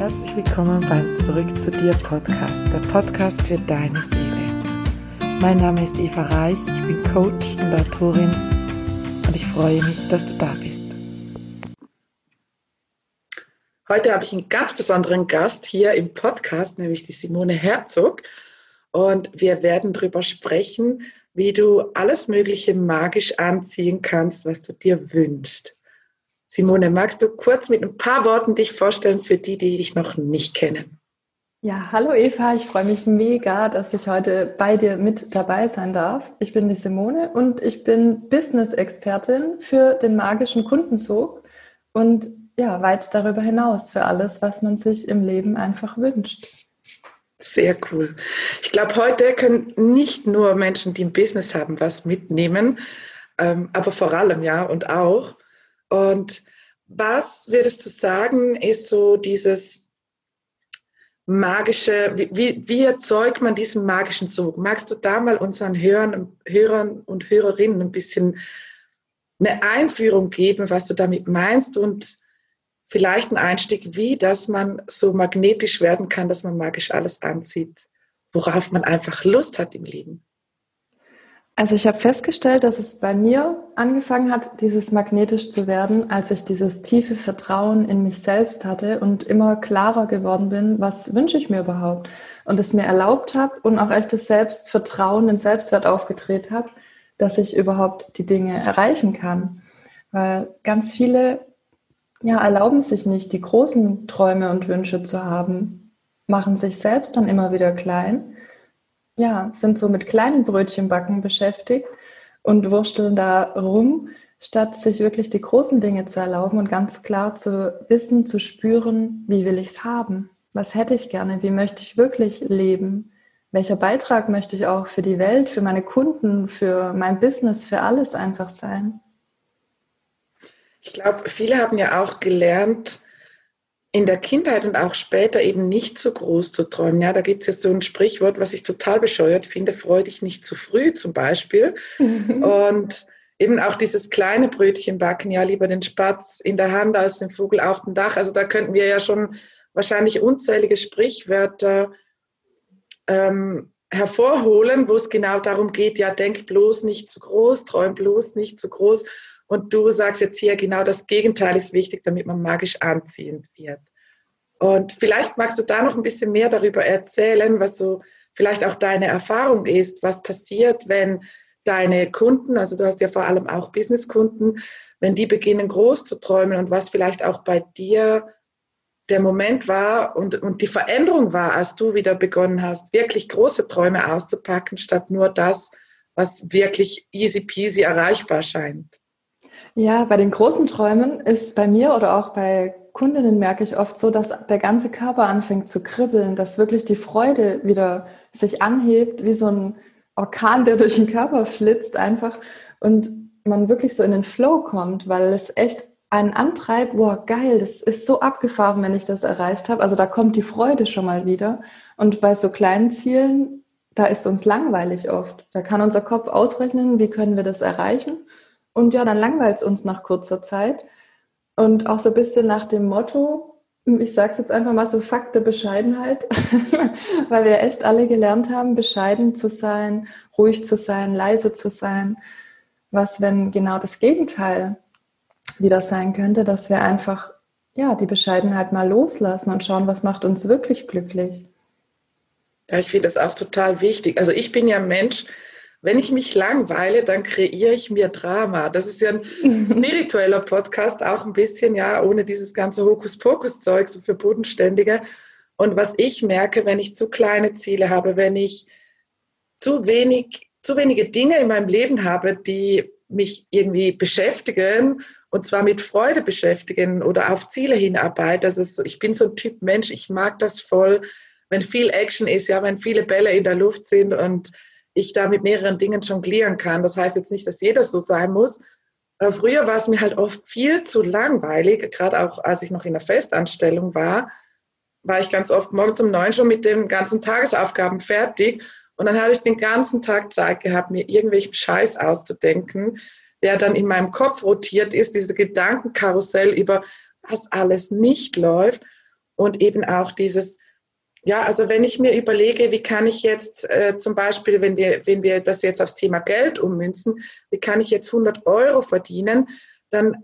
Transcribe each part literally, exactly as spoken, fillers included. Herzlich willkommen beim Zurück zu dir Podcast, der Podcast für deine Seele. Mein Name ist Eva Reich, ich bin Coach und Autorin und ich freue mich, dass du da bist. Heute habe ich einen ganz besonderen Gast hier im Podcast, nämlich die Simone Herzog. Und wir werden darüber sprechen, wie du alles Mögliche magisch anziehen kannst, was du dir wünschst. Simone, magst du kurz mit ein paar Worten dich vorstellen für die, die dich noch nicht kennen? Ja, hallo Eva, ich freue mich mega, dass ich heute bei dir mit dabei sein darf. Ich bin die Simone und ich bin Business-Expertin für den magischen Kundenzug und ja, weit darüber hinaus für alles, was man sich im Leben einfach wünscht. Sehr cool. Ich glaube, heute können nicht nur Menschen, die ein Business haben, was mitnehmen, ähm, aber vor allem, ja, und auch. Und was würdest du sagen, ist so dieses magische, wie, wie, wie erzeugt man diesen magischen Zug? Magst du da mal unseren Hörern, Hörern und Hörerinnen ein bisschen eine Einführung geben, was du damit meinst und vielleicht einen Einstieg, wie, dass man so magnetisch werden kann, dass man magisch alles anzieht, worauf man einfach Lust hat im Leben? Also ich habe festgestellt, dass es bei mir angefangen hat, dieses magnetisch zu werden, als ich dieses tiefe Vertrauen in mich selbst hatte und immer klarer geworden bin, was wünsche ich mir überhaupt? Und es mir erlaubt habe und auch echtes Selbstvertrauen, den Selbstwert aufgedreht habe, dass ich überhaupt die Dinge erreichen kann. Weil ganz viele ja, erlauben sich nicht, die großen Träume und Wünsche zu haben, machen sich selbst dann immer wieder klein. Ja, sind so mit kleinen Brötchenbacken beschäftigt und wursteln da rum, statt sich wirklich die großen Dinge zu erlauben und ganz klar zu wissen, zu spüren, wie will ich es haben? Was hätte ich gerne? Wie möchte ich wirklich leben? Welcher Beitrag möchte ich auch für die Welt, für meine Kunden, für mein Business, für alles einfach sein? Ich glaube, viele haben ja auch gelernt, in der Kindheit und auch später eben nicht so groß zu träumen. Ja, da gibt es jetzt so ein Sprichwort, was ich total bescheuert finde, freu dich nicht zu früh zum Beispiel. Und eben auch dieses kleine Brötchen backen, ja, lieber den Spatz in der Hand als den Vogel auf dem Dach. Also da könnten wir ja schon wahrscheinlich unzählige Sprichwörter ähm, hervorholen, wo es genau darum geht, ja, denk bloß nicht zu groß, träum bloß nicht zu groß. Und du sagst jetzt hier, genau das Gegenteil ist wichtig, damit man magisch anziehend wird. Und vielleicht magst du da noch ein bisschen mehr darüber erzählen, was so vielleicht auch deine Erfahrung ist, was passiert, wenn deine Kunden, also du hast ja vor allem auch Businesskunden, wenn die beginnen groß zu träumen und was vielleicht auch bei dir der Moment war und, und die Veränderung war, als du wieder begonnen hast, wirklich große Träume auszupacken, statt nur das, was wirklich easy peasy erreichbar scheint. Ja, bei den großen Träumen ist bei mir oder auch bei Kundinnen merke ich oft so, dass der ganze Körper anfängt zu kribbeln, dass wirklich die Freude wieder sich anhebt, wie so ein Orkan, der durch den Körper flitzt einfach und man wirklich so in den Flow kommt, weil es echt einen antreibt, wow, geil, das ist so abgefahren, wenn ich das erreicht habe. Also da kommt die Freude schon mal wieder und bei so kleinen Zielen, da ist uns langweilig oft. Da kann unser Kopf ausrechnen, wie können wir das erreichen. Und ja, dann langweilt es uns nach kurzer Zeit. Und auch so ein bisschen nach dem Motto, ich sage es jetzt einfach mal so, Fakt der Bescheidenheit, weil wir echt alle gelernt haben, bescheiden zu sein, ruhig zu sein, leise zu sein. Was, wenn genau das Gegenteil wieder sein könnte, dass wir einfach ja, die Bescheidenheit mal loslassen und schauen, was macht uns wirklich glücklich. Ja, ich finde das auch total wichtig. Also ich bin ja ein Mensch, wenn ich mich langweile, dann kreiere ich mir Drama. Das ist ja ein spiritueller Podcast, auch ein bisschen, ja, ohne dieses ganze Hokuspokus-Zeug, so für Bodenständige. Und was ich merke, wenn ich zu kleine Ziele habe, wenn ich zu wenig, zu wenige Dinge in meinem Leben habe, die mich irgendwie beschäftigen und zwar mit Freude beschäftigen oder auf Ziele hinarbeiten. Das ist so, ich bin so ein Typ Mensch, ich mag das voll, wenn viel Action ist, ja, wenn viele Bälle in der Luft sind und ich da mit mehreren Dingen jonglieren kann. Das heißt jetzt nicht, dass jeder so sein muss. Früher war es mir halt oft viel zu langweilig, gerade auch als ich noch in der Festanstellung war, war ich ganz oft morgens um neun schon mit den ganzen Tagesaufgaben fertig und dann habe ich den ganzen Tag Zeit gehabt, mir irgendwelchen Scheiß auszudenken, der dann in meinem Kopf rotiert ist, diese Gedankenkarussell über was alles nicht läuft. und eben auch dieses, ja, also wenn ich mir überlege, wie kann ich jetzt äh, zum Beispiel, wenn wir, wenn wir das jetzt aufs Thema Geld ummünzen, wie kann ich jetzt hundert Euro verdienen, dann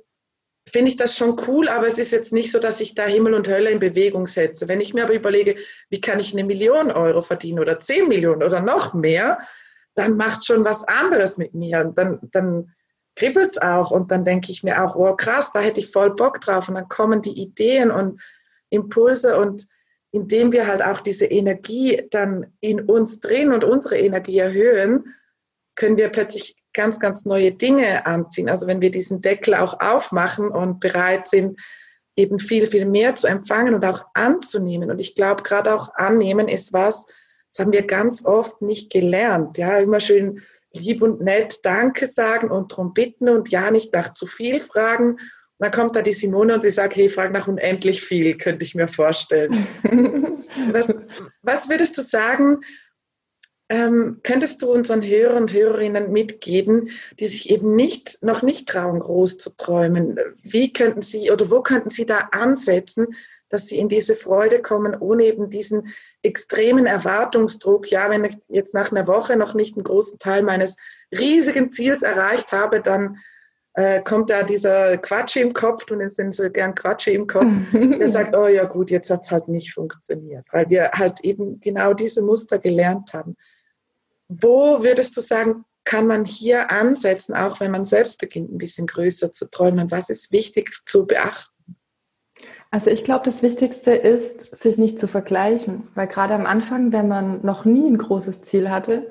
finde ich das schon cool, aber es ist jetzt nicht so, dass ich da Himmel und Hölle in Bewegung setze. Wenn ich mir aber überlege, wie kann ich eine Million Euro verdienen oder zehn Millionen oder noch mehr, dann macht schon was anderes mit mir. Dann, dann kribbelt es auch und dann denke ich mir auch, oh krass, da hätte ich voll Bock drauf. Und dann kommen die Ideen und Impulse und indem wir halt auch diese Energie dann in uns drehen und unsere Energie erhöhen, können wir plötzlich ganz, ganz neue Dinge anziehen. Also wenn wir diesen Deckel auch aufmachen und bereit sind, eben viel, viel mehr zu empfangen und auch anzunehmen. Und ich glaube, gerade auch annehmen ist was, das haben wir ganz oft nicht gelernt. Ja, immer schön lieb und nett Danke sagen und drum bitten und ja, nicht nach zu viel fragen. Und dann kommt da die Simone und die sagt, hey, frag nach unendlich viel, könnte ich mir vorstellen. was, was würdest du sagen, ähm, könntest du unseren Hörern und Hörerinnen mitgeben, die sich eben nicht, noch nicht trauen, groß zu träumen? Wie könnten sie oder wo könnten sie da ansetzen, dass sie in diese Freude kommen, ohne eben diesen extremen Erwartungsdruck, ja, wenn ich jetzt nach einer Woche noch nicht einen großen Teil meines riesigen Ziels erreicht habe, dann kommt da dieser Quatsche im Kopf, und es sind so gern Quatsche im Kopf, der sagt, oh ja gut, jetzt hat es halt nicht funktioniert, weil wir halt eben genau diese Muster gelernt haben. Wo würdest du sagen, kann man hier ansetzen, auch wenn man selbst beginnt, ein bisschen größer zu träumen? Was ist wichtig zu beachten? Also ich glaube, das Wichtigste ist, sich nicht zu vergleichen, weil gerade am Anfang, wenn man noch nie ein großes Ziel hatte,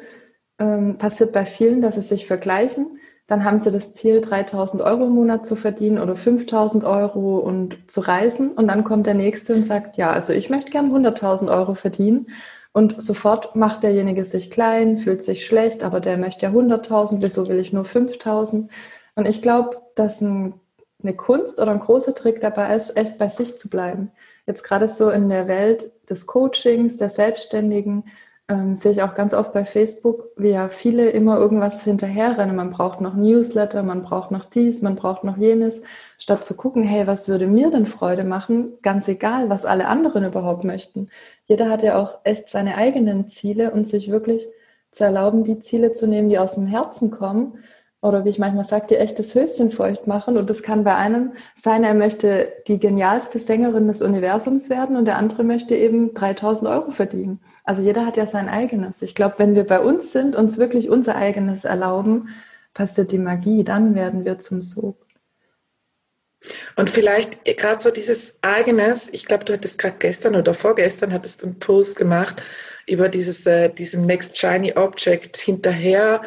ähm, passiert bei vielen, dass sie sich vergleichen. Dann haben sie das Ziel, dreitausend Euro im Monat zu verdienen oder fünftausend Euro und zu reisen. Und dann kommt der Nächste und sagt, ja, also ich möchte gern hunderttausend Euro verdienen. Und sofort macht derjenige sich klein, fühlt sich schlecht, aber der möchte ja hunderttausend, wieso will ich nur fünftausend? Und ich glaube, dass ein, eine Kunst oder ein großer Trick dabei ist, echt bei sich zu bleiben. Jetzt gerade so in der Welt des Coachings, der Selbstständigen, Ähm, sehe ich auch ganz oft bei Facebook, wie ja viele immer irgendwas hinterherrennen. Man braucht noch Newsletter, man braucht noch dies, man braucht noch jenes. Statt zu gucken, hey, was würde mir denn Freude machen? Ganz egal, was alle anderen überhaupt möchten. Jeder hat ja auch echt seine eigenen Ziele und sich wirklich zu erlauben, die Ziele zu nehmen, die aus dem Herzen kommen. Oder wie ich manchmal sage, die echt das Höschen feucht machen. Und das kann bei einem sein, er möchte die genialste Sängerin des Universums werden und der andere möchte eben dreitausend Euro verdienen. Also jeder hat ja sein eigenes. Ich glaube, wenn wir bei uns sind, uns wirklich unser eigenes erlauben, passiert die Magie, dann werden wir zum Sog. Und vielleicht gerade so dieses eigenes, ich glaube, du hattest gerade gestern oder vorgestern hattest du einen Post gemacht über dieses äh, diesem Next Shiny Object hinterher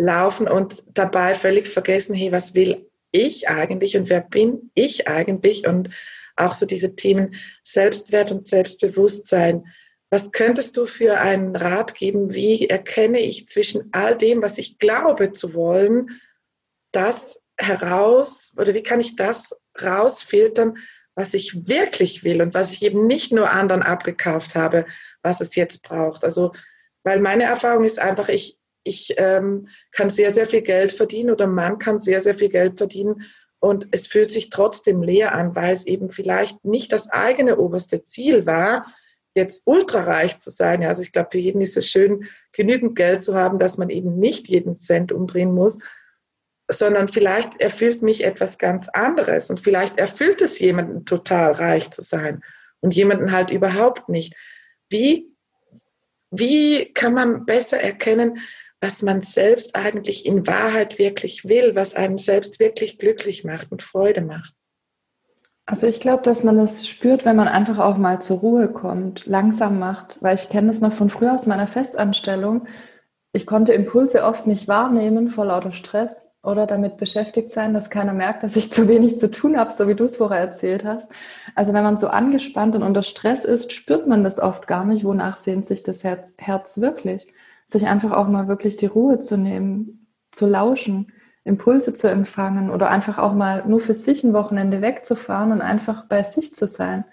laufen und dabei völlig vergessen, hey, was will ich eigentlich und wer bin ich eigentlich? Und auch so diese Themen Selbstwert und Selbstbewusstsein. Was könntest du für einen Rat geben? Wie erkenne ich zwischen all dem, was ich glaube zu wollen, das heraus, oder wie kann ich das rausfiltern, was ich wirklich will und was ich eben nicht nur anderen abgekauft habe, was es jetzt braucht? Also, weil meine Erfahrung ist einfach, ich, ich ähm, kann sehr, sehr viel Geld verdienen oder man kann sehr, sehr viel Geld verdienen und es fühlt sich trotzdem leer an, weil es eben vielleicht nicht das eigene oberste Ziel war, jetzt ultrareich zu sein. Also ich glaube, für jeden ist es schön, genügend Geld zu haben, dass man eben nicht jeden Cent umdrehen muss, sondern vielleicht erfüllt mich etwas ganz anderes und vielleicht erfüllt es jemanden total, reich zu sein und jemanden halt überhaupt nicht. Wie, wie kann man besser erkennen, was man selbst eigentlich in Wahrheit wirklich will, was einem selbst wirklich glücklich macht und Freude macht? Also ich glaube, dass man das spürt, wenn man einfach auch mal zur Ruhe kommt, langsam macht, weil ich kenne das noch von früher aus meiner Festanstellung. Ich konnte Impulse oft nicht wahrnehmen vor lauter Stress oder damit beschäftigt sein, dass keiner merkt, dass ich zu wenig zu tun habe, so wie du es vorher erzählt hast. Also wenn man so angespannt und unter Stress ist, spürt man das oft gar nicht, wonach sehnt sich das Herz, Herz wirklich. Sich einfach auch mal wirklich die Ruhe zu nehmen, zu lauschen, Impulse zu empfangen oder einfach auch mal nur für sich ein Wochenende wegzufahren und einfach bei sich zu sein.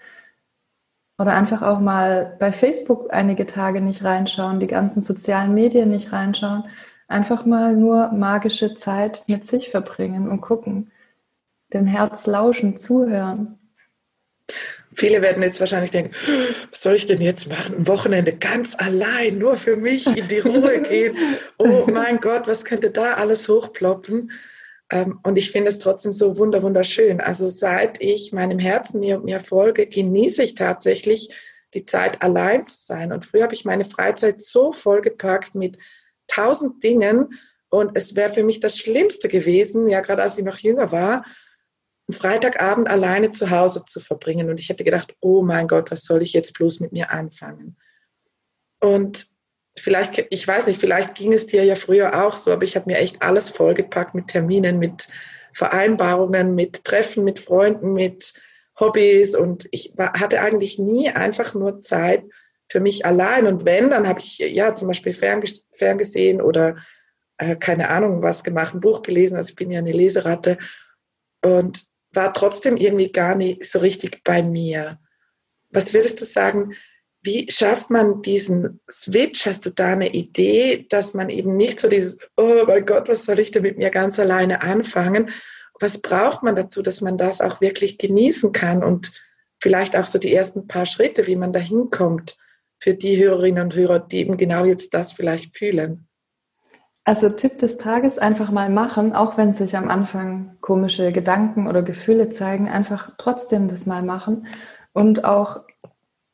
Oder einfach auch mal bei Facebook einige Tage nicht reinschauen, die ganzen sozialen Medien nicht reinschauen. Einfach mal nur magische Zeit mit sich verbringen und gucken. Dem Herz lauschen, zuhören. Viele werden jetzt wahrscheinlich denken, was soll ich denn jetzt machen? Ein Wochenende ganz allein, nur für mich in die Ruhe gehen. Oh mein Gott, was könnte da alles hochploppen? Und ich finde es trotzdem so wunderschön. Also seit ich meinem Herzen mir und mir folge, genieße ich tatsächlich die Zeit, allein zu sein. Und früher habe ich meine Freizeit so vollgepackt mit tausend Dingen. Und es wäre für mich das Schlimmste gewesen, ja gerade als ich noch jünger war, einen Freitagabend alleine zu Hause zu verbringen. Und ich hätte gedacht, oh mein Gott, was soll ich jetzt bloß mit mir anfangen? Und vielleicht, ich weiß nicht, vielleicht ging es dir ja früher auch so, aber ich habe mir echt alles vollgepackt mit Terminen, mit Vereinbarungen, mit Treffen, mit Freunden, mit Hobbys. Und ich war, hatte eigentlich nie einfach nur Zeit für mich allein. Und wenn, dann habe ich ja zum Beispiel fernges- ferngesehen oder äh, keine Ahnung was gemacht, ein Buch gelesen. Also ich bin ja eine Leseratte. Und war trotzdem irgendwie gar nicht so richtig bei mir. Was würdest du sagen, wie schafft man diesen Switch? Hast du da eine Idee, dass man eben nicht so dieses, oh mein Gott, was soll ich denn mit mir ganz alleine anfangen? Was braucht man dazu, dass man das auch wirklich genießen kann und vielleicht auch so die ersten paar Schritte, wie man da hinkommt für die Hörerinnen und Hörer, die eben genau jetzt das vielleicht fühlen? Also Tipp des Tages, einfach mal machen, auch wenn sich am Anfang komische Gedanken oder Gefühle zeigen, einfach trotzdem das mal machen. Und auch,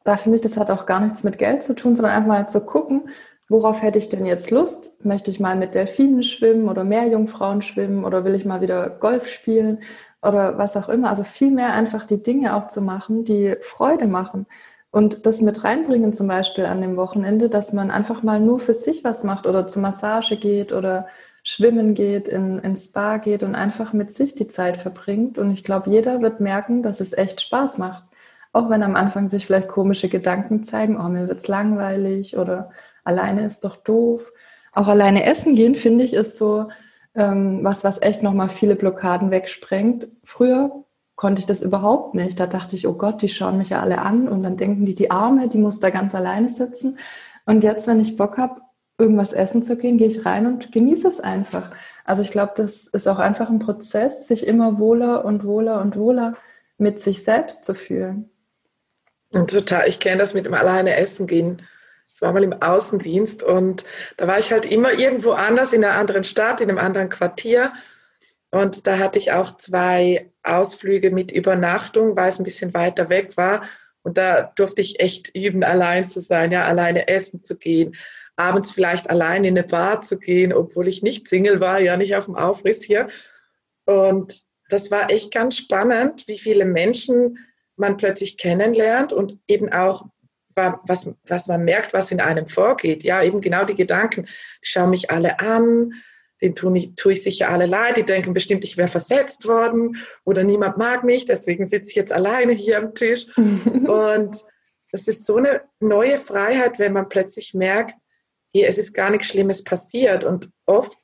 da finde ich, das hat auch gar nichts mit Geld zu tun, sondern einfach mal zu gucken, worauf hätte ich denn jetzt Lust? Möchte ich mal mit Delfinen schwimmen oder Meerjungfrauen schwimmen oder will ich mal wieder Golf spielen oder was auch immer. Also viel mehr einfach die Dinge auch zu machen, die Freude machen. Und das mit reinbringen zum Beispiel an dem Wochenende, dass man einfach mal nur für sich was macht oder zur Massage geht oder schwimmen geht, in, ins Spa geht und einfach mit sich die Zeit verbringt. Und ich glaube, jeder wird merken, dass es echt Spaß macht. Auch wenn am Anfang sich vielleicht komische Gedanken zeigen, oh, mir wird's langweilig oder alleine ist doch doof. Auch alleine essen gehen, finde ich, ist so ähm, was, was echt nochmal viele Blockaden wegsprengt. Früher konnte ich das überhaupt nicht. Da dachte ich, oh Gott, die schauen mich ja alle an und dann denken die, die Arme, die muss da ganz alleine sitzen. Und jetzt, wenn ich Bock habe, irgendwas essen zu gehen, gehe ich rein und genieße es einfach. Also ich glaube, das ist auch einfach ein Prozess, sich immer wohler und wohler und wohler mit sich selbst zu fühlen. Und total, ich kenne das mit dem alleine essen gehen. Ich war mal im Außendienst und da war ich halt immer irgendwo anders, in einer anderen Stadt, in einem anderen Quartier. Und da hatte ich auch zwei Ausflüge mit Übernachtung, weil es ein bisschen weiter weg war. Und da durfte ich echt üben, allein zu sein, ja, alleine essen zu gehen, abends vielleicht allein in eine Bar zu gehen, obwohl ich nicht Single war, ja, nicht auf dem Aufriss hier. Und das war echt ganz spannend, wie viele Menschen man plötzlich kennenlernt und eben auch, was, was man merkt, was in einem vorgeht. Ja, eben genau die Gedanken, die schauen mich alle an, den tue ich, tue ich sicher alle leid, die denken bestimmt, ich wäre versetzt worden oder niemand mag mich, deswegen sitze ich jetzt alleine hier am Tisch. Und das ist so eine neue Freiheit, wenn man plötzlich merkt, hier, es ist gar nichts Schlimmes passiert. Und oft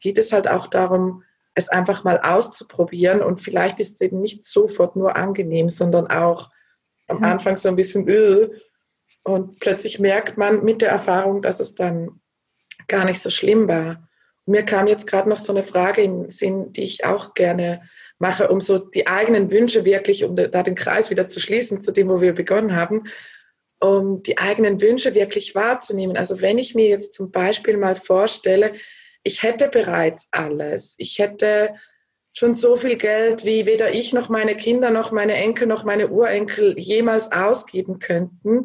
geht es halt auch darum, es einfach mal auszuprobieren und vielleicht ist es eben nicht sofort nur angenehm, sondern auch am Anfang so ein bisschen äh, und plötzlich merkt man mit der Erfahrung, dass es dann gar nicht so schlimm war. Mir kam jetzt gerade noch so eine Frage in den Sinn, die ich auch gerne mache, um so die eigenen Wünsche wirklich, um da den Kreis wieder zu schließen zu dem, wo wir begonnen haben, um die eigenen Wünsche wirklich wahrzunehmen. Also wenn ich mir jetzt zum Beispiel mal vorstelle, ich hätte bereits alles, ich hätte schon so viel Geld, wie weder ich noch meine Kinder noch meine Enkel noch meine Urenkel jemals ausgeben könnten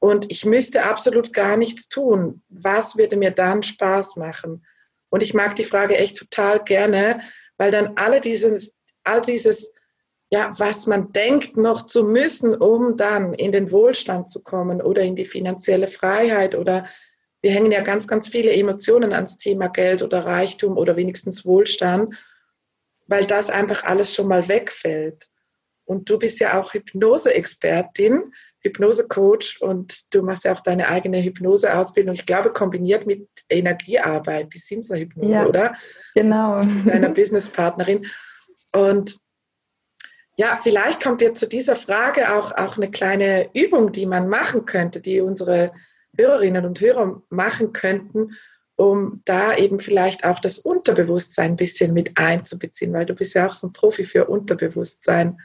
und ich müsste absolut gar nichts tun. Was würde mir dann Spaß machen? Und ich mag die Frage echt total gerne, weil dann alle dieses, all dieses, ja, was man denkt, noch zu müssen, um dann in den Wohlstand zu kommen oder in die finanzielle Freiheit oder wir hängen ja ganz, ganz viele Emotionen ans Thema Geld oder Reichtum oder wenigstens Wohlstand, weil das einfach alles schon mal wegfällt. Und du bist ja auch Hypnose-Expertin, Hypnose-Coach und du machst ja auch deine eigene Hypnose-Ausbildung. Ich glaube, kombiniert mit Energiearbeit, die Simsa-Hypnose, ja, oder? Genau. Deiner Businesspartnerin. Und ja, vielleicht kommt dir zu dieser Frage auch, auch eine kleine Übung, die man machen könnte, die unsere Hörerinnen und Hörer machen könnten, um da eben vielleicht auch das Unterbewusstsein ein bisschen mit einzubeziehen, weil du bist ja auch so ein Profi für Unterbewusstsein.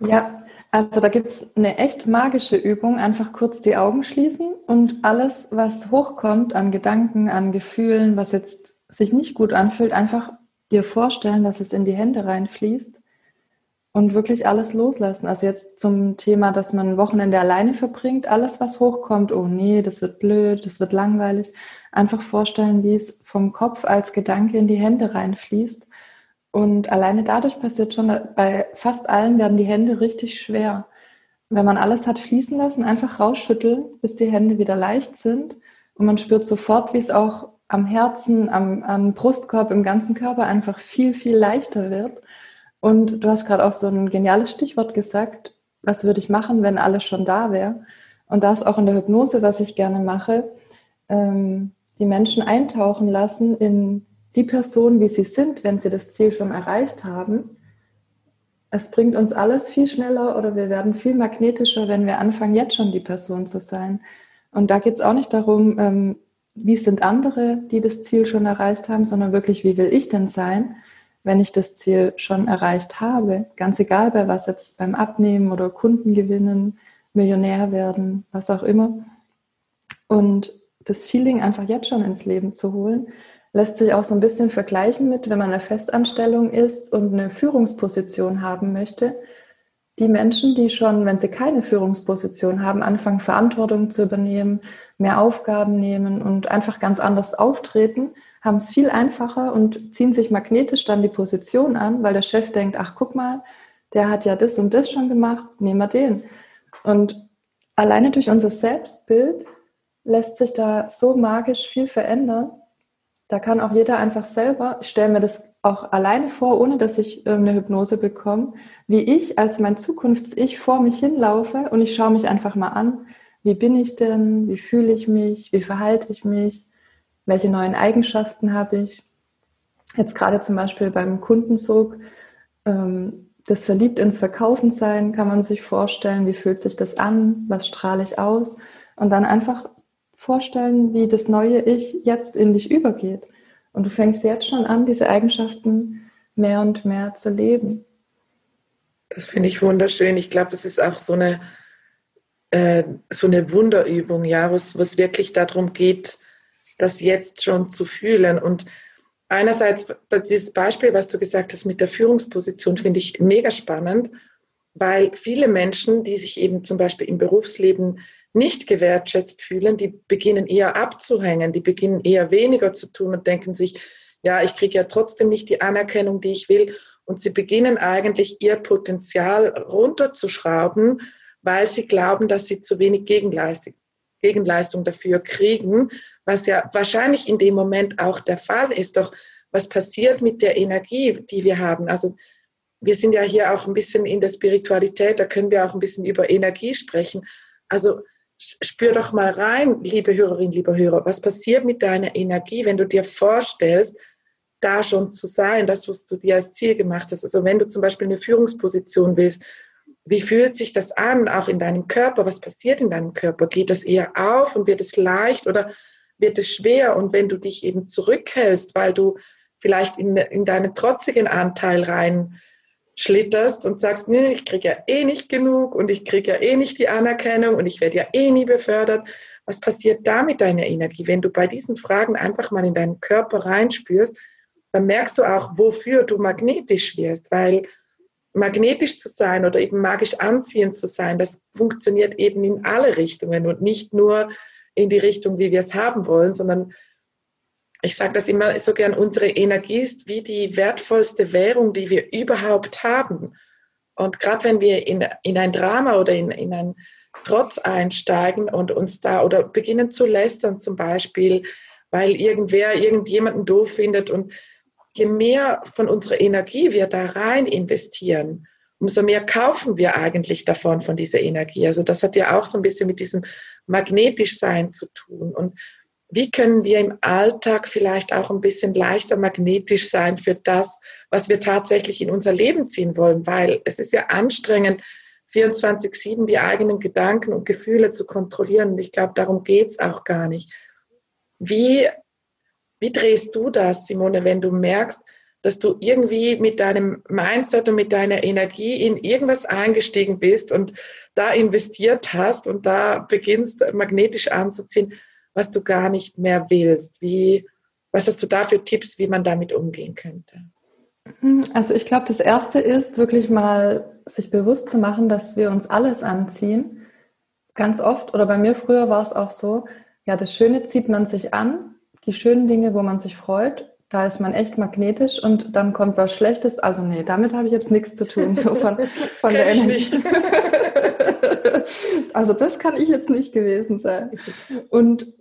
Ja, Also da gibt es eine echt magische Übung, einfach kurz die Augen schließen und alles, was hochkommt an Gedanken, an Gefühlen, was jetzt sich nicht gut anfühlt, einfach dir vorstellen, dass es in die Hände reinfließt und wirklich alles loslassen. Also jetzt zum Thema, dass man ein Wochenende alleine verbringt, alles, was hochkommt, oh nee, das wird blöd, das wird langweilig, einfach vorstellen, wie es vom Kopf als Gedanke in die Hände reinfließt. Und alleine dadurch passiert schon, bei fast allen werden die Hände richtig schwer. Wenn man alles hat fließen lassen, einfach rausschütteln, bis die Hände wieder leicht sind. Und man spürt sofort, wie es auch am Herzen, am, am Brustkorb, im ganzen Körper einfach viel, viel leichter wird. Und du hast gerade auch so ein geniales Stichwort gesagt, was würde ich machen, wenn alles schon da wäre? Und da ist auch in der Hypnose, was ich gerne mache, ähm, die Menschen eintauchen lassen in die Person, wie sie sind, wenn sie das Ziel schon erreicht haben. Es bringt uns alles viel schneller oder wir werden viel magnetischer, wenn wir anfangen, jetzt schon die Person zu sein. Und da geht es auch nicht darum, wie sind andere, die das Ziel schon erreicht haben, sondern wirklich, wie will ich denn sein, wenn ich das Ziel schon erreicht habe? Ganz egal, bei was jetzt, beim Abnehmen oder Kunden gewinnen, Millionär werden, was auch immer. Und das Feeling einfach jetzt schon ins Leben zu holen, lässt sich auch so ein bisschen vergleichen mit, wenn man eine Festanstellung ist und eine Führungsposition haben möchte. Die Menschen, die schon, wenn sie keine Führungsposition haben, anfangen, Verantwortung zu übernehmen, mehr Aufgaben nehmen und einfach ganz anders auftreten, haben es viel einfacher und ziehen sich magnetisch dann die Position an, weil der Chef denkt, ach guck mal, der hat ja das und das schon gemacht, nehmen wir den. Und alleine durch unser Selbstbild lässt sich da so magisch viel verändern. Da kann auch jeder einfach selber, ich stelle mir das auch alleine vor, ohne dass ich eine Hypnose bekomme, wie ich als mein Zukunfts-Ich vor mich hinlaufe und ich schaue mich einfach mal an. Wie bin ich denn? Wie fühle ich mich? Wie verhalte ich mich? Welche neuen Eigenschaften habe ich? Jetzt gerade zum Beispiel beim Kundenzug, das verliebt ins Verkaufen sein, kann man sich vorstellen, wie fühlt sich das an? Was strahle ich aus? Und dann einfach vorstellen, wie das neue Ich jetzt in dich übergeht. Und du fängst jetzt schon an, diese Eigenschaften mehr und mehr zu leben. Das finde ich wunderschön. Ich glaube, das ist auch so eine, äh, so eine Wunderübung, ja, wo es wirklich darum geht, das jetzt schon zu fühlen. Und einerseits, dieses Beispiel, was du gesagt hast mit der Führungsposition, finde ich mega spannend, weil viele Menschen, die sich eben zum Beispiel im Berufsleben nicht gewertschätzt fühlen, die beginnen eher abzuhängen, die beginnen eher weniger zu tun und denken sich, ja, ich kriege ja trotzdem nicht die Anerkennung, die ich will. Und sie beginnen eigentlich ihr Potenzial runterzuschrauben, weil sie glauben, dass sie zu wenig Gegenleistung, Gegenleistung dafür kriegen, was ja wahrscheinlich in dem Moment auch der Fall ist. Doch was passiert mit der Energie, die wir haben? Also wir sind ja hier auch ein bisschen in der Spiritualität, da können wir auch ein bisschen über Energie sprechen. Also spür doch mal rein, liebe Hörerin, lieber Hörer, was passiert mit deiner Energie, wenn du dir vorstellst, da schon zu sein, das, was du dir als Ziel gemacht hast. Also wenn du zum Beispiel eine Führungsposition willst, wie fühlt sich das an, auch in deinem Körper? Was passiert in deinem Körper? Geht das eher auf und wird es leicht oder wird es schwer? Und wenn du dich eben zurückhältst, weil du vielleicht in, in deinen trotzigen Anteil rein schlitterst und sagst, nee, ich kriege ja eh nicht genug und ich kriege ja eh nicht die Anerkennung und ich werde ja eh nie befördert. Was passiert da mit deiner Energie? Wenn du bei diesen Fragen einfach mal in deinen Körper reinspürst, dann merkst du auch, wofür du magnetisch wirst, weil magnetisch zu sein oder eben magisch anziehend zu sein, das funktioniert eben in alle Richtungen und nicht nur in die Richtung, wie wir es haben wollen, sondern ich sage das immer so gern, unsere Energie ist wie die wertvollste Währung, die wir überhaupt haben. Und gerade wenn wir in, in ein Drama oder in, in einen Trotz einsteigen und uns da oder beginnen zu lästern zum Beispiel, weil irgendwer irgendjemanden doof findet, und je mehr von unserer Energie wir da rein investieren, umso mehr kaufen wir eigentlich davon, von dieser Energie. Also das hat ja auch so ein bisschen mit diesem magnetisch sein zu tun. Und wie können wir im Alltag vielleicht auch ein bisschen leichter magnetisch sein für das, was wir tatsächlich in unser Leben ziehen wollen? Weil es ist ja anstrengend, vierundzwanzig sieben die eigenen Gedanken und Gefühle zu kontrollieren. Und ich glaube, darum geht es auch gar nicht. Wie, wie drehst du das, Simone, wenn du merkst, dass du irgendwie mit deinem Mindset und mit deiner Energie in irgendwas eingestiegen bist und da investiert hast und da beginnst, magnetisch anzuziehen, was du gar nicht mehr willst. Wie, was hast du da für Tipps, wie man damit umgehen könnte? Also ich glaube, das Erste ist, wirklich mal sich bewusst zu machen, dass wir uns alles anziehen. Ganz oft, oder bei mir früher war es auch so, ja, das Schöne zieht man sich an, die schönen Dinge, wo man sich freut, da ist man echt magnetisch und dann kommt was Schlechtes. Also nee, damit habe ich jetzt nichts zu tun. So von, von der Energie. Also das kann ich jetzt nicht gewesen sein. Und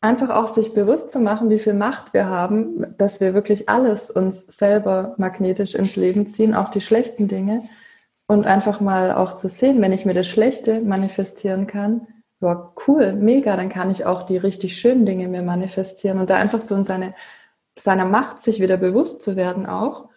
einfach auch sich bewusst zu machen, wie viel Macht wir haben, dass wir wirklich alles uns selber magnetisch ins Leben ziehen, auch die schlechten Dinge. Und einfach mal auch zu sehen, wenn ich mir das Schlechte manifestieren kann, boah, cool, mega, dann kann ich auch die richtig schönen Dinge mir manifestieren. Und da einfach so in seine... seiner Macht sich wieder bewusst zu werden auch.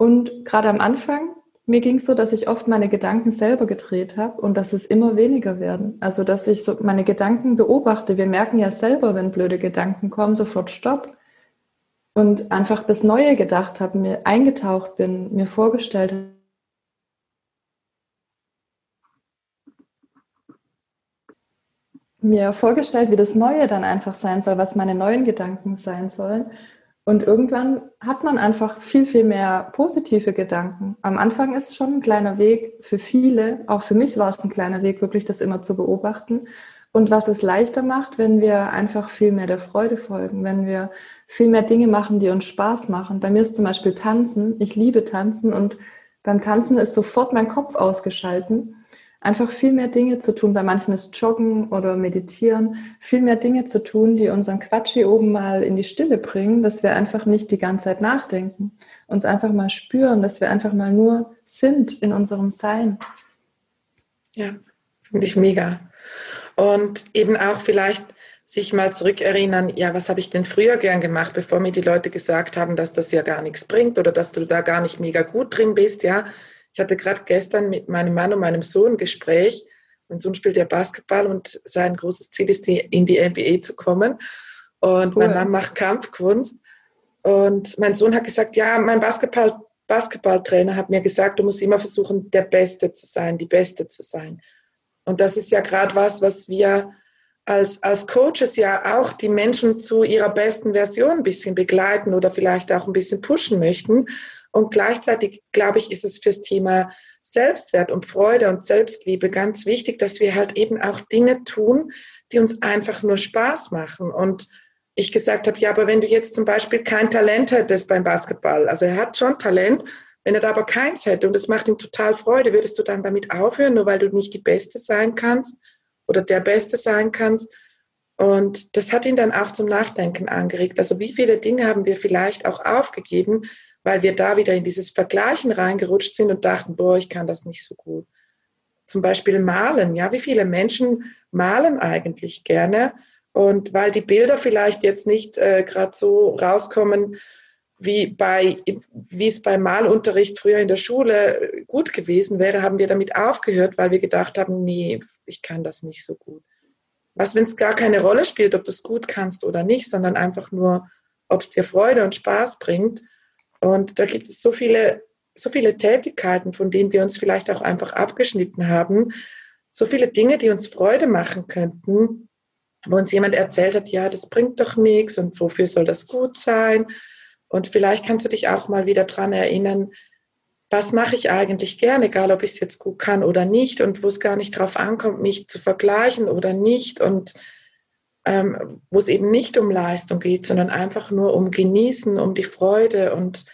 Und gerade am Anfang, mir ging es so, dass ich oft meine Gedanken selber gedreht habe und dass es immer weniger werden. Also dass ich so meine Gedanken beobachte. Wir merken ja selber, wenn blöde Gedanken kommen, sofort Stopp. Und einfach das Neue gedacht habe, mir eingetaucht bin, mir vorgestellt habe. mir vorgestellt, wie das Neue dann einfach sein soll, was meine neuen Gedanken sein sollen. Und irgendwann hat man einfach viel, viel mehr positive Gedanken. Am Anfang ist schon ein kleiner Weg für viele, auch für mich war es ein kleiner Weg, wirklich das immer zu beobachten. Und was es leichter macht, wenn wir einfach viel mehr der Freude folgen, wenn wir viel mehr Dinge machen, die uns Spaß machen. Bei mir ist zum Beispiel Tanzen. Ich liebe Tanzen und beim Tanzen ist sofort mein Kopf ausgeschalten. Einfach viel mehr Dinge zu tun, bei manchen ist Joggen oder Meditieren, viel mehr Dinge zu tun, die unseren Quatsch hier oben mal in die Stille bringen, dass wir einfach nicht die ganze Zeit nachdenken, uns einfach mal spüren, dass wir einfach mal nur sind in unserem Sein. Ja, finde ich mega. Und eben auch vielleicht sich mal zurückerinnern, ja, was habe ich denn früher gern gemacht, bevor mir die Leute gesagt haben, dass das ja gar nichts bringt oder dass du da gar nicht mega gut drin bist, ja. Ich hatte gerade gestern mit meinem Mann und meinem Sohn ein Gespräch. Mein Sohn spielt ja Basketball und sein großes Ziel ist, in die N B A zu kommen. Und cool. Mein Mann macht Kampfkunst. Und mein Sohn hat gesagt, ja, mein Basketball, Basketballtrainer hat mir gesagt, du musst immer versuchen, der Beste zu sein, die Beste zu sein. Und das ist ja gerade was, was wir als, als Coaches ja auch die Menschen zu ihrer besten Version ein bisschen begleiten oder vielleicht auch ein bisschen pushen möchten. Und gleichzeitig, glaube ich, ist es fürs Thema Selbstwert und Freude und Selbstliebe ganz wichtig, dass wir halt eben auch Dinge tun, die uns einfach nur Spaß machen. Und ich gesagt habe, ja, aber wenn du jetzt zum Beispiel kein Talent hättest beim Basketball, also er hat schon Talent, wenn er da aber keins hätte und es macht ihm total Freude, würdest du dann damit aufhören, nur weil du nicht die Beste sein kannst oder der Beste sein kannst? Und das hat ihn dann auch zum Nachdenken angeregt. Also wie viele Dinge haben wir vielleicht auch aufgegeben, weil wir da wieder in dieses Vergleichen reingerutscht sind und dachten, boah, ich kann das nicht so gut. Zum Beispiel malen, ja, wie viele Menschen malen eigentlich gerne und weil die Bilder vielleicht jetzt nicht äh, gerade so rauskommen, wie bei, wie es beim Malunterricht früher in der Schule gut gewesen wäre, haben wir damit aufgehört, weil wir gedacht haben, nee, ich kann das nicht so gut. Was, wenn es gar keine Rolle spielt, ob du es gut kannst oder nicht, sondern einfach nur, ob es dir Freude und Spaß bringt. Und da gibt es so viele, so viele Tätigkeiten, von denen wir uns vielleicht auch einfach abgeschnitten haben. So viele Dinge, die uns Freude machen könnten, wo uns jemand erzählt hat, ja, das bringt doch nichts und wofür soll das gut sein? Und vielleicht kannst du dich auch mal wieder daran erinnern, was mache ich eigentlich gerne, egal ob ich es jetzt gut kann oder nicht und wo es gar nicht drauf ankommt, mich zu vergleichen oder nicht und Ähm, wo es eben nicht um Leistung geht, sondern einfach nur um Genießen, um die Freude und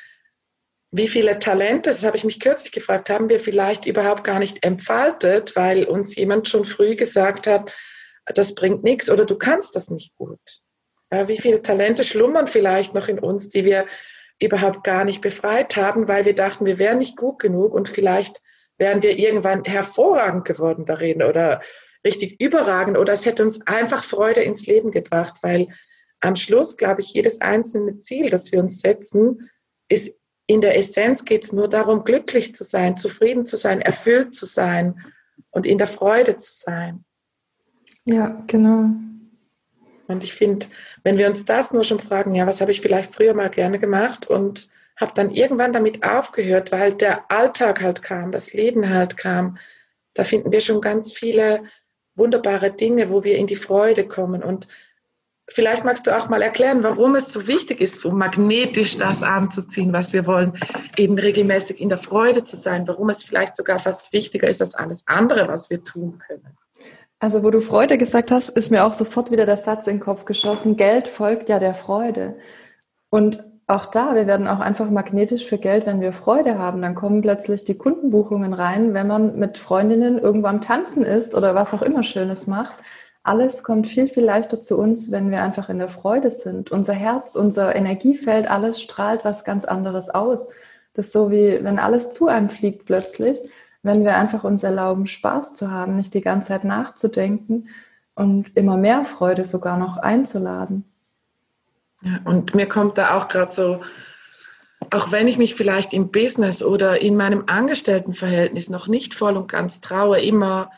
wie viele Talente, das habe ich mich kürzlich gefragt, haben wir vielleicht überhaupt gar nicht entfaltet, weil uns jemand schon früh gesagt hat, das bringt nichts oder du kannst das nicht gut. Ja, wie viele Talente schlummern vielleicht noch in uns, die wir überhaupt gar nicht befreit haben, weil wir dachten, wir wären nicht gut genug und vielleicht wären wir irgendwann hervorragend geworden darin oder richtig überragend oder es hätte uns einfach Freude ins Leben gebracht, weil am Schluss, glaube ich, jedes einzelne Ziel, das wir uns setzen, ist in der Essenz geht es nur darum, glücklich zu sein, zufrieden zu sein, erfüllt zu sein und in der Freude zu sein. Ja, genau. Und ich finde, wenn wir uns das nur schon fragen, ja, was habe ich vielleicht früher mal gerne gemacht und habe dann irgendwann damit aufgehört, weil der Alltag halt kam, das Leben halt kam. Da finden wir schon ganz viele wunderbare Dinge, wo wir in die Freude kommen. Und vielleicht magst du auch mal erklären, warum es so wichtig ist, um magnetisch das anzuziehen, was wir wollen, eben regelmäßig in der Freude zu sein, warum es vielleicht sogar fast wichtiger ist als alles andere, was wir tun können. Also wo du Freude gesagt hast, ist mir auch sofort wieder der Satz in den Kopf geschossen, Geld folgt ja der Freude. Und auch da, wir werden auch einfach magnetisch für Geld, wenn wir Freude haben. Dann kommen plötzlich die Kundenbuchungen rein, wenn man mit Freundinnen irgendwo am Tanzen ist oder was auch immer Schönes macht. Alles kommt viel, viel leichter zu uns, wenn wir einfach in der Freude sind. Unser Herz, unser Energiefeld, alles strahlt was ganz anderes aus. Das ist so wie, wenn alles zu einem fliegt plötzlich, wenn wir einfach uns erlauben, Spaß zu haben, nicht die ganze Zeit nachzudenken und immer mehr Freude sogar noch einzuladen. Ja, und mir kommt da auch gerade so, auch wenn ich mich vielleicht im Business oder in meinem Angestelltenverhältnis noch nicht voll und ganz traue, immer,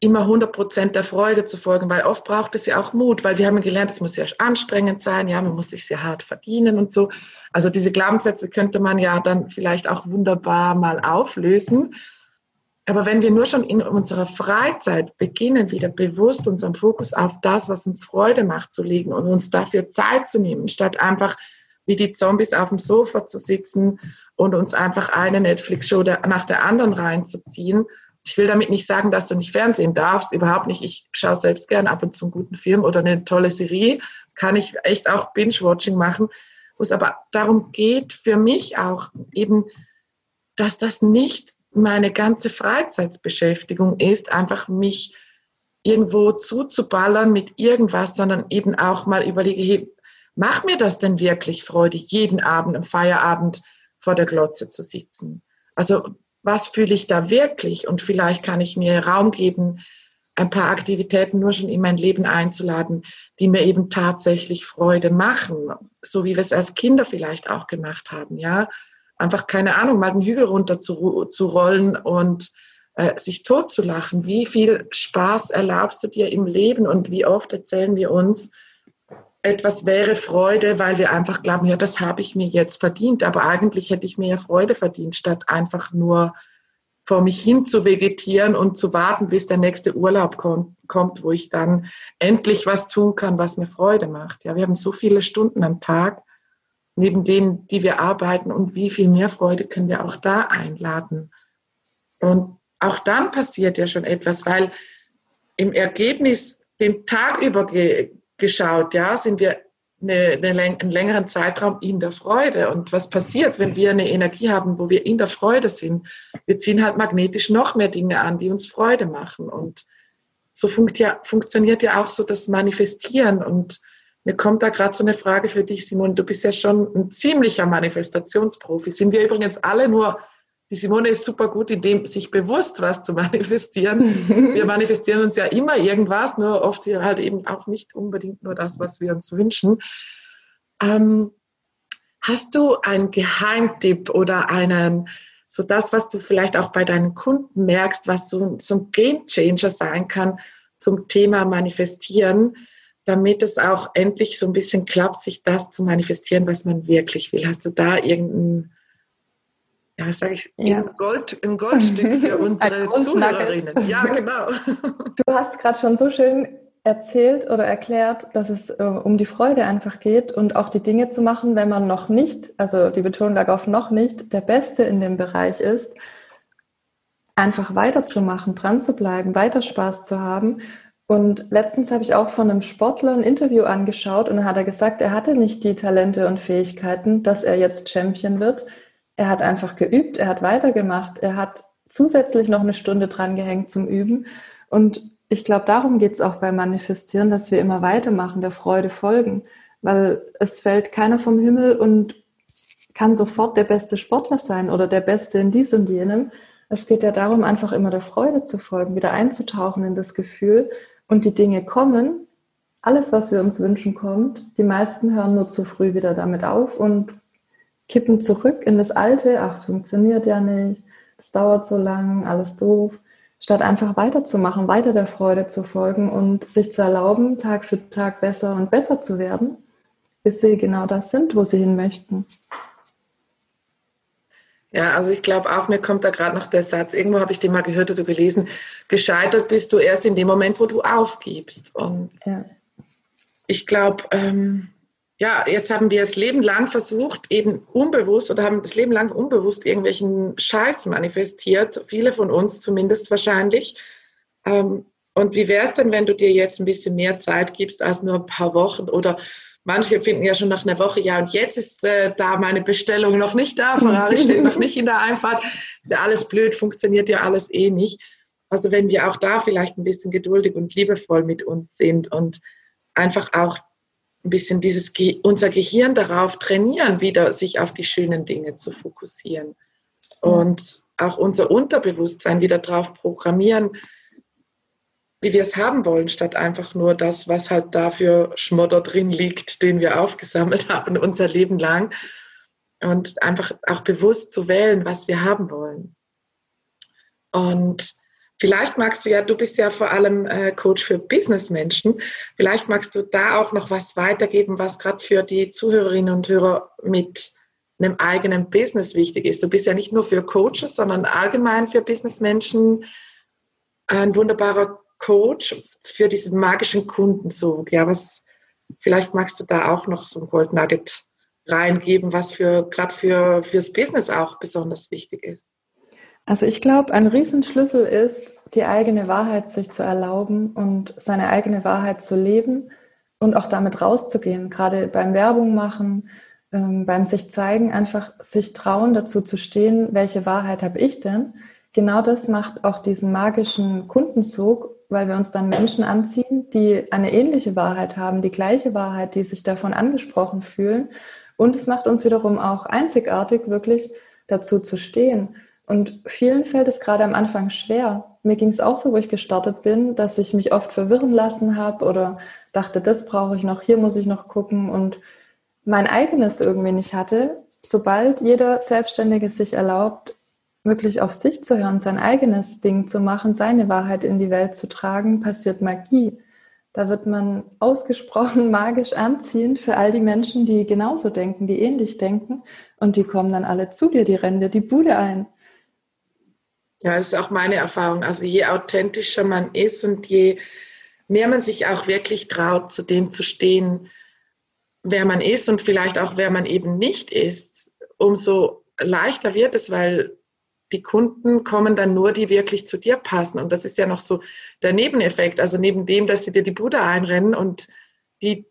immer hundert Prozent der Freude zu folgen, weil oft braucht es ja auch Mut, weil wir haben gelernt, es muss ja anstrengend sein, ja, man muss sich sehr hart verdienen und so. Also diese Glaubenssätze könnte man ja dann vielleicht auch wunderbar mal auflösen. Aber wenn wir nur schon in unserer Freizeit beginnen, wieder bewusst unseren Fokus auf das, was uns Freude macht, zu legen und uns dafür Zeit zu nehmen, statt einfach wie die Zombies auf dem Sofa zu sitzen und uns einfach eine Netflix-Show nach der anderen reinzuziehen. Ich will damit nicht sagen, dass du nicht fernsehen darfst, überhaupt nicht. Ich schaue selbst gern ab und zu einen guten Film oder eine tolle Serie, kann ich echt auch Binge-Watching machen, wo es aber darum geht, für mich auch eben, dass das nicht meine ganze Freizeitbeschäftigung ist, einfach mich irgendwo zuzuballern mit irgendwas, sondern eben auch mal überlege, hey, macht mir das denn wirklich Freude, jeden Abend am Feierabend vor der Glotze zu sitzen? Also was fühle ich da wirklich? Und vielleicht kann ich mir Raum geben, ein paar Aktivitäten nur schon in mein Leben einzuladen, die mir eben tatsächlich Freude machen, so wie wir es als Kinder vielleicht auch gemacht haben, ja. Einfach, keine Ahnung, mal den Hügel runter zu, zu rollen und äh, sich totzulachen. Wie viel Spaß erlaubst du dir im Leben und wie oft erzählen wir uns, etwas wäre Freude, weil wir einfach glauben, ja, das habe ich mir jetzt verdient. Aber eigentlich hätte ich mir ja Freude verdient, statt einfach nur vor mich hin zu vegetieren und zu warten, bis der nächste Urlaub kommt, kommt, wo ich dann endlich was tun kann, was mir Freude macht. Ja, wir haben so viele Stunden am Tag, neben denen, die wir arbeiten, und wie viel mehr Freude können wir auch da einladen. Und auch dann passiert ja schon etwas, weil im Ergebnis den Tag über ge- geschaut, ja, sind wir eine, eine, einen längeren Zeitraum in der Freude. Und was passiert, wenn wir eine Energie haben, wo wir in der Freude sind? Wir ziehen halt magnetisch noch mehr Dinge an, die uns Freude machen. Und so funkt ja, funktioniert ja auch so das Manifestieren. Und mir kommt da gerade so eine Frage für dich, Simone. Du bist ja schon ein ziemlicher Manifestationsprofi. Sind wir übrigens alle, nur die Simone ist super gut in dem, sich bewusst was zu manifestieren. Wir manifestieren uns ja immer irgendwas, nur oft halt eben auch nicht unbedingt nur das, was wir uns wünschen. Ähm, hast du einen Geheimtipp oder einen, so das, was du vielleicht auch bei deinen Kunden merkst, was so, so ein Gamechanger sein kann zum Thema Manifestieren, damit es auch endlich so ein bisschen klappt, sich das zu manifestieren, was man wirklich will? Hast du da irgendein, ja, sage ich, ja. Gold, ein Goldstück für unsere Zuhörerinnen? Ja, genau. Du hast gerade schon so schön erzählt oder erklärt, dass es äh, um die Freude einfach geht und auch die Dinge zu machen, wenn man noch nicht, also die Betonung lag auf noch nicht, der Beste in dem Bereich ist, einfach weiterzumachen, dran zu bleiben, weiter Spaß zu haben. Und letztens habe ich auch von einem Sportler ein Interview angeschaut und dann hat er gesagt, er hatte nicht die Talente und Fähigkeiten, dass er jetzt Champion wird. Er hat einfach geübt, er hat weitergemacht, er hat zusätzlich noch eine Stunde dran gehängt zum Üben. Und ich glaube, darum geht es auch beim Manifestieren, dass wir immer weitermachen, der Freude folgen. Weil es fällt keiner vom Himmel und kann sofort der beste Sportler sein oder der Beste in dies und jenem. Es geht ja darum, einfach immer der Freude zu folgen, wieder einzutauchen in das Gefühl. Und die Dinge kommen, alles, was wir uns wünschen, kommt. Die meisten hören nur zu früh wieder damit auf und kippen zurück in das Alte. Ach, es funktioniert ja nicht, es dauert so lang, alles doof. Statt einfach weiterzumachen, weiter der Freude zu folgen und sich zu erlauben, Tag für Tag besser und besser zu werden, bis sie genau das sind, wo sie hin möchten. Ja, also ich glaube auch, mir kommt da gerade noch der Satz, irgendwo habe ich den mal gehört oder gelesen, gescheitert bist du erst in dem Moment, wo du aufgibst. Und ja. ich glaube, ähm, ja, jetzt haben wir das Leben lang versucht, eben unbewusst oder haben das Leben lang unbewusst irgendwelchen Scheiß manifestiert, viele von uns zumindest wahrscheinlich. Ähm, und wie wäre es denn, wenn du dir jetzt ein bisschen mehr Zeit gibst als nur ein paar Wochen oder manche finden ja schon nach einer Woche, ja, und jetzt ist äh, da meine Bestellung noch nicht da, Ferrari steht noch nicht in der Einfahrt, ist ja alles blöd, funktioniert ja alles eh nicht. Also wenn wir auch da vielleicht ein bisschen geduldig und liebevoll mit uns sind und einfach auch ein bisschen dieses Ge- unser Gehirn darauf trainieren, wieder sich auf die schönen Dinge zu fokussieren und auch unser Unterbewusstsein wieder darauf programmieren, wie wir es haben wollen, statt einfach nur das, was halt da für Schmodder drin liegt, den wir aufgesammelt haben unser Leben lang. Und einfach auch bewusst zu wählen, was wir haben wollen. Und vielleicht magst du ja, du bist ja vor allem äh, Coach für Businessmenschen, vielleicht magst du da auch noch was weitergeben, was gerade für die Zuhörerinnen und Hörer mit einem eigenen Business wichtig ist. Du bist ja nicht nur für Coaches, sondern allgemein für Businessmenschen ein wunderbarer Coach für diesen magischen Kundenzug. Ja, was, vielleicht magst du da auch noch so ein Gold Nugget reingeben, was für gerade für fürs Business auch besonders wichtig ist. Also ich glaube, ein Riesenschlüssel ist, die eigene Wahrheit sich zu erlauben und seine eigene Wahrheit zu leben und auch damit rauszugehen. Gerade beim Werbung machen, ähm, beim sich zeigen, einfach sich trauen, dazu zu stehen, welche Wahrheit habe ich denn? Genau das macht auch diesen magischen Kundenzug, weil wir uns dann Menschen anziehen, die eine ähnliche Wahrheit haben, die gleiche Wahrheit, die sich davon angesprochen fühlen. Und es macht uns wiederum auch einzigartig, wirklich dazu zu stehen. Und vielen fällt es gerade am Anfang schwer. Mir ging es auch so, wo ich gestartet bin, dass ich mich oft verwirren lassen habe oder dachte, das brauche ich noch, hier muss ich noch gucken und mein eigenes irgendwie nicht hatte. Sobald jeder Selbstständige sich erlaubt, wirklich auf sich zu hören, sein eigenes Ding zu machen, seine Wahrheit in die Welt zu tragen, passiert Magie. Da wird man ausgesprochen magisch anziehend für all die Menschen, die genauso denken, die ähnlich denken. Und die kommen dann alle zu dir, die rennen dir die Bude ein. Ja, das ist auch meine Erfahrung. Also je authentischer man ist und je mehr man sich auch wirklich traut, zu dem zu stehen, wer man ist und vielleicht auch wer man eben nicht ist, umso leichter wird es, weil die Kunden kommen dann nur, die wirklich zu dir passen. Und das ist ja noch so der Nebeneffekt. Also neben dem, dass sie dir die Bude einrennen und die,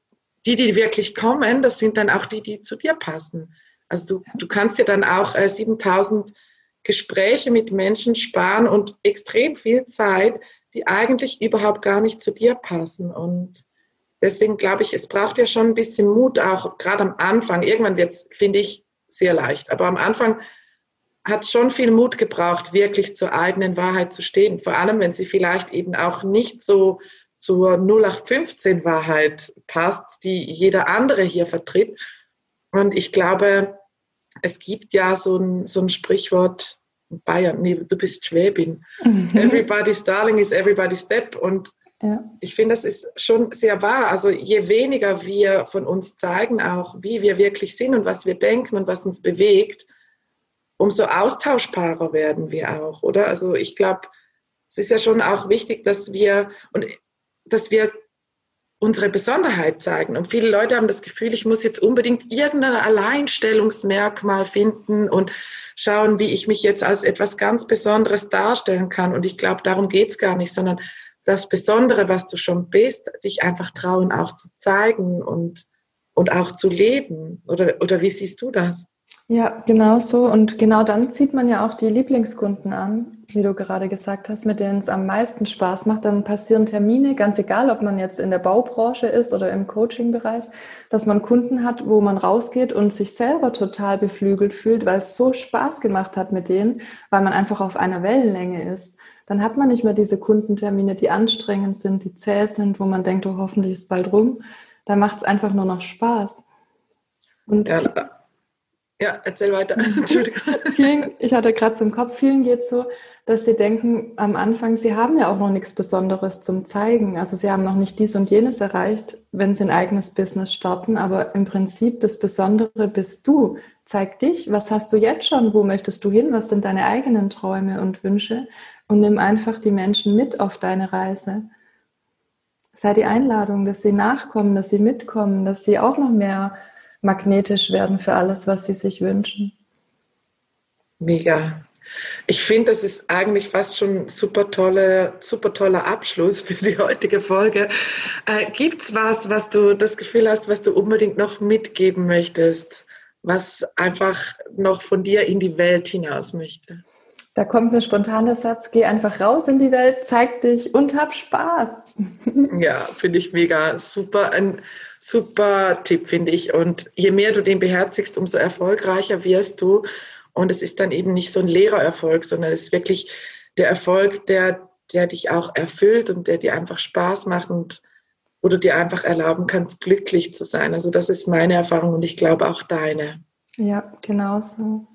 die, die wirklich kommen, das sind dann auch die, die zu dir passen. Also du, du kannst dir dann auch äh, siebentausend Gespräche mit Menschen sparen und extrem viel Zeit, die eigentlich überhaupt gar nicht zu dir passen. Und deswegen glaube ich, es braucht ja schon ein bisschen Mut, auch gerade am Anfang. Irgendwann wird es, finde ich, sehr leicht. Aber am Anfang hat schon viel Mut gebraucht, wirklich zur eigenen Wahrheit zu stehen. Vor allem, wenn sie vielleicht eben auch nicht so zur null acht fünfzehn Wahrheit passt, die jeder andere hier vertritt. Und ich glaube, es gibt ja so ein, so ein Sprichwort, Bayern, nee, du bist Schwäbin. Mhm. Everybody's darling is everybody's step. Und ja. ich finde, das ist schon sehr wahr. Also je weniger wir von uns zeigen auch, wie wir wirklich sind und was wir denken und was uns bewegt, umso austauschbarer werden wir auch, oder? Also ich glaube, es ist ja schon auch wichtig, dass wir, und, dass wir unsere Besonderheit zeigen. Und viele Leute haben das Gefühl, ich muss jetzt unbedingt irgendein Alleinstellungsmerkmal finden und schauen, wie ich mich jetzt als etwas ganz Besonderes darstellen kann. Und ich glaube, darum geht es gar nicht, sondern das Besondere, was du schon bist, dich einfach trauen, auch zu zeigen und, und auch zu leben. Oder, oder wie siehst du das? Ja, genau so. Und genau dann zieht man ja auch die Lieblingskunden an, wie du gerade gesagt hast, mit denen es am meisten Spaß macht. Dann passieren Termine, ganz egal, ob man jetzt in der Baubranche ist oder im Coaching-Bereich, dass man Kunden hat, wo man rausgeht und sich selber total beflügelt fühlt, weil es so Spaß gemacht hat mit denen, weil man einfach auf einer Wellenlänge ist. Dann hat man nicht mehr diese Kundentermine, die anstrengend sind, die zäh sind, wo man denkt, oh, hoffentlich ist bald rum. Da macht es einfach nur noch Spaß. Und ja. Ja, erzähl weiter. Entschuldigung. Vielen, ich hatte gerade so im Kopf, vielen geht es so, dass sie denken am Anfang, sie haben ja auch noch nichts Besonderes zum Zeigen. Also sie haben noch nicht dies und jenes erreicht, wenn sie ein eigenes Business starten. Aber im Prinzip das Besondere bist du. Zeig dich, was hast du jetzt schon, wo möchtest du hin, was sind deine eigenen Träume und Wünsche und nimm einfach die Menschen mit auf deine Reise. Sei die Einladung, dass sie nachkommen, dass sie mitkommen, dass sie auch noch mehr magnetisch werden für alles, was sie sich wünschen. Mega. Ich finde, das ist eigentlich fast schon ein super toller, super toller Abschluss für die heutige Folge. Äh, Gibt es was, was du das Gefühl hast, was du unbedingt noch mitgeben möchtest, was einfach noch von dir in die Welt hinaus möchte? Da kommt mir spontan der Satz, geh einfach raus in die Welt, zeig dich und hab Spaß. Ja, finde ich mega super, ein super Tipp, finde ich. Und je mehr du den beherzigst, umso erfolgreicher wirst du. Und es ist dann eben nicht so ein leerer Erfolg, sondern es ist wirklich der Erfolg, der, der dich auch erfüllt und der dir einfach Spaß macht und wo du dir einfach erlauben kannst, glücklich zu sein. Also das ist meine Erfahrung und ich glaube auch deine. Ja, genau so.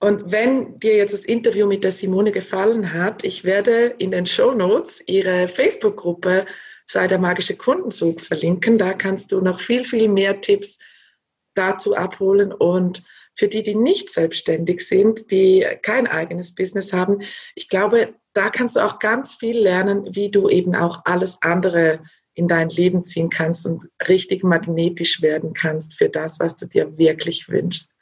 Und wenn dir jetzt das Interview mit der Simone gefallen hat, ich werde in den Shownotes ihre Facebook-Gruppe Sei der magische Kundenzug verlinken. Da kannst du noch viel, viel mehr Tipps dazu abholen. Und für die, die nicht selbstständig sind, die kein eigenes Business haben, ich glaube, da kannst du auch ganz viel lernen, wie du eben auch alles andere in dein Leben ziehen kannst und richtig magnetisch werden kannst für das, was du dir wirklich wünschst.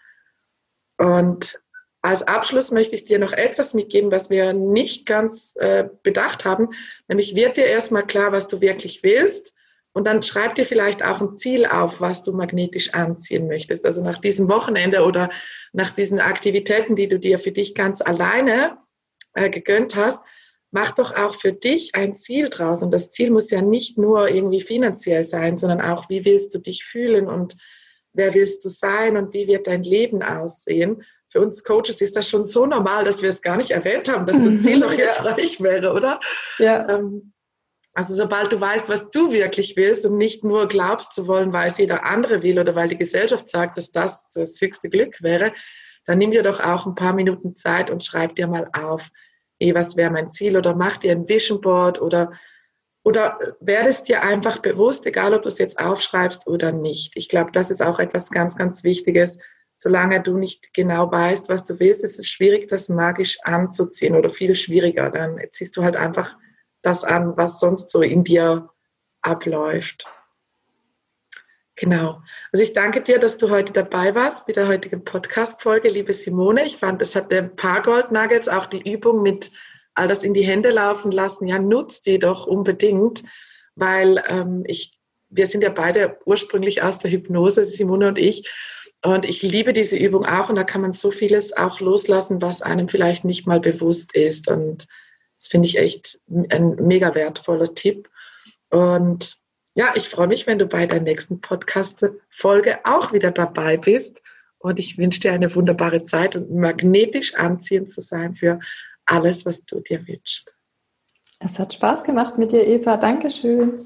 Und als Abschluss möchte ich dir noch etwas mitgeben, was wir nicht ganz äh, bedacht haben. Nämlich wird dir erstmal klar, was du wirklich willst. Und dann schreib dir vielleicht auch ein Ziel auf, was du magnetisch anziehen möchtest. Also nach diesem Wochenende oder nach diesen Aktivitäten, die du dir für dich ganz alleine äh, gegönnt hast, mach doch auch für dich ein Ziel draus. Und das Ziel muss ja nicht nur irgendwie finanziell sein, sondern auch, wie willst du dich fühlen und wer willst du sein und wie wird dein Leben aussehen? Für uns Coaches ist das schon so normal, dass wir es gar nicht erwähnt haben, dass so ein Ziel noch hilfreich wäre, oder? Ja. Also sobald du weißt, was du wirklich willst und nicht nur glaubst zu wollen, weil es jeder andere will oder weil die Gesellschaft sagt, dass das das höchste Glück wäre, dann nimm dir doch auch ein paar Minuten Zeit und schreib dir mal auf, ey, was wäre mein Ziel? Oder mach dir ein Vision Board oder Oder wäre es dir einfach bewusst, egal ob du es jetzt aufschreibst oder nicht. Ich glaube, das ist auch etwas ganz, ganz Wichtiges. Solange du nicht genau weißt, was du willst, ist es schwierig, das magisch anzuziehen oder viel schwieriger. Dann ziehst du halt einfach das an, was sonst so in dir abläuft. Genau. Also ich danke dir, dass du heute dabei warst mit der heutigen Podcast-Folge, liebe Simone. Ich fand, es hatte ein paar Goldnuggets, auch die Übung mit all das in die Hände laufen lassen, ja, nutzt die doch unbedingt, weil ähm, ich, wir sind ja beide ursprünglich aus der Hypnose, Simone und ich, und ich liebe diese Übung auch und da kann man so vieles auch loslassen, was einem vielleicht nicht mal bewusst ist und das finde ich echt ein mega wertvoller Tipp und ja, ich freue mich, wenn du bei der nächsten Podcast-Folge auch wieder dabei bist und ich wünsche dir eine wunderbare Zeit und magnetisch anziehend zu sein für alles, was du dir wünschst. Es hat Spaß gemacht mit dir, Eva. Dankeschön.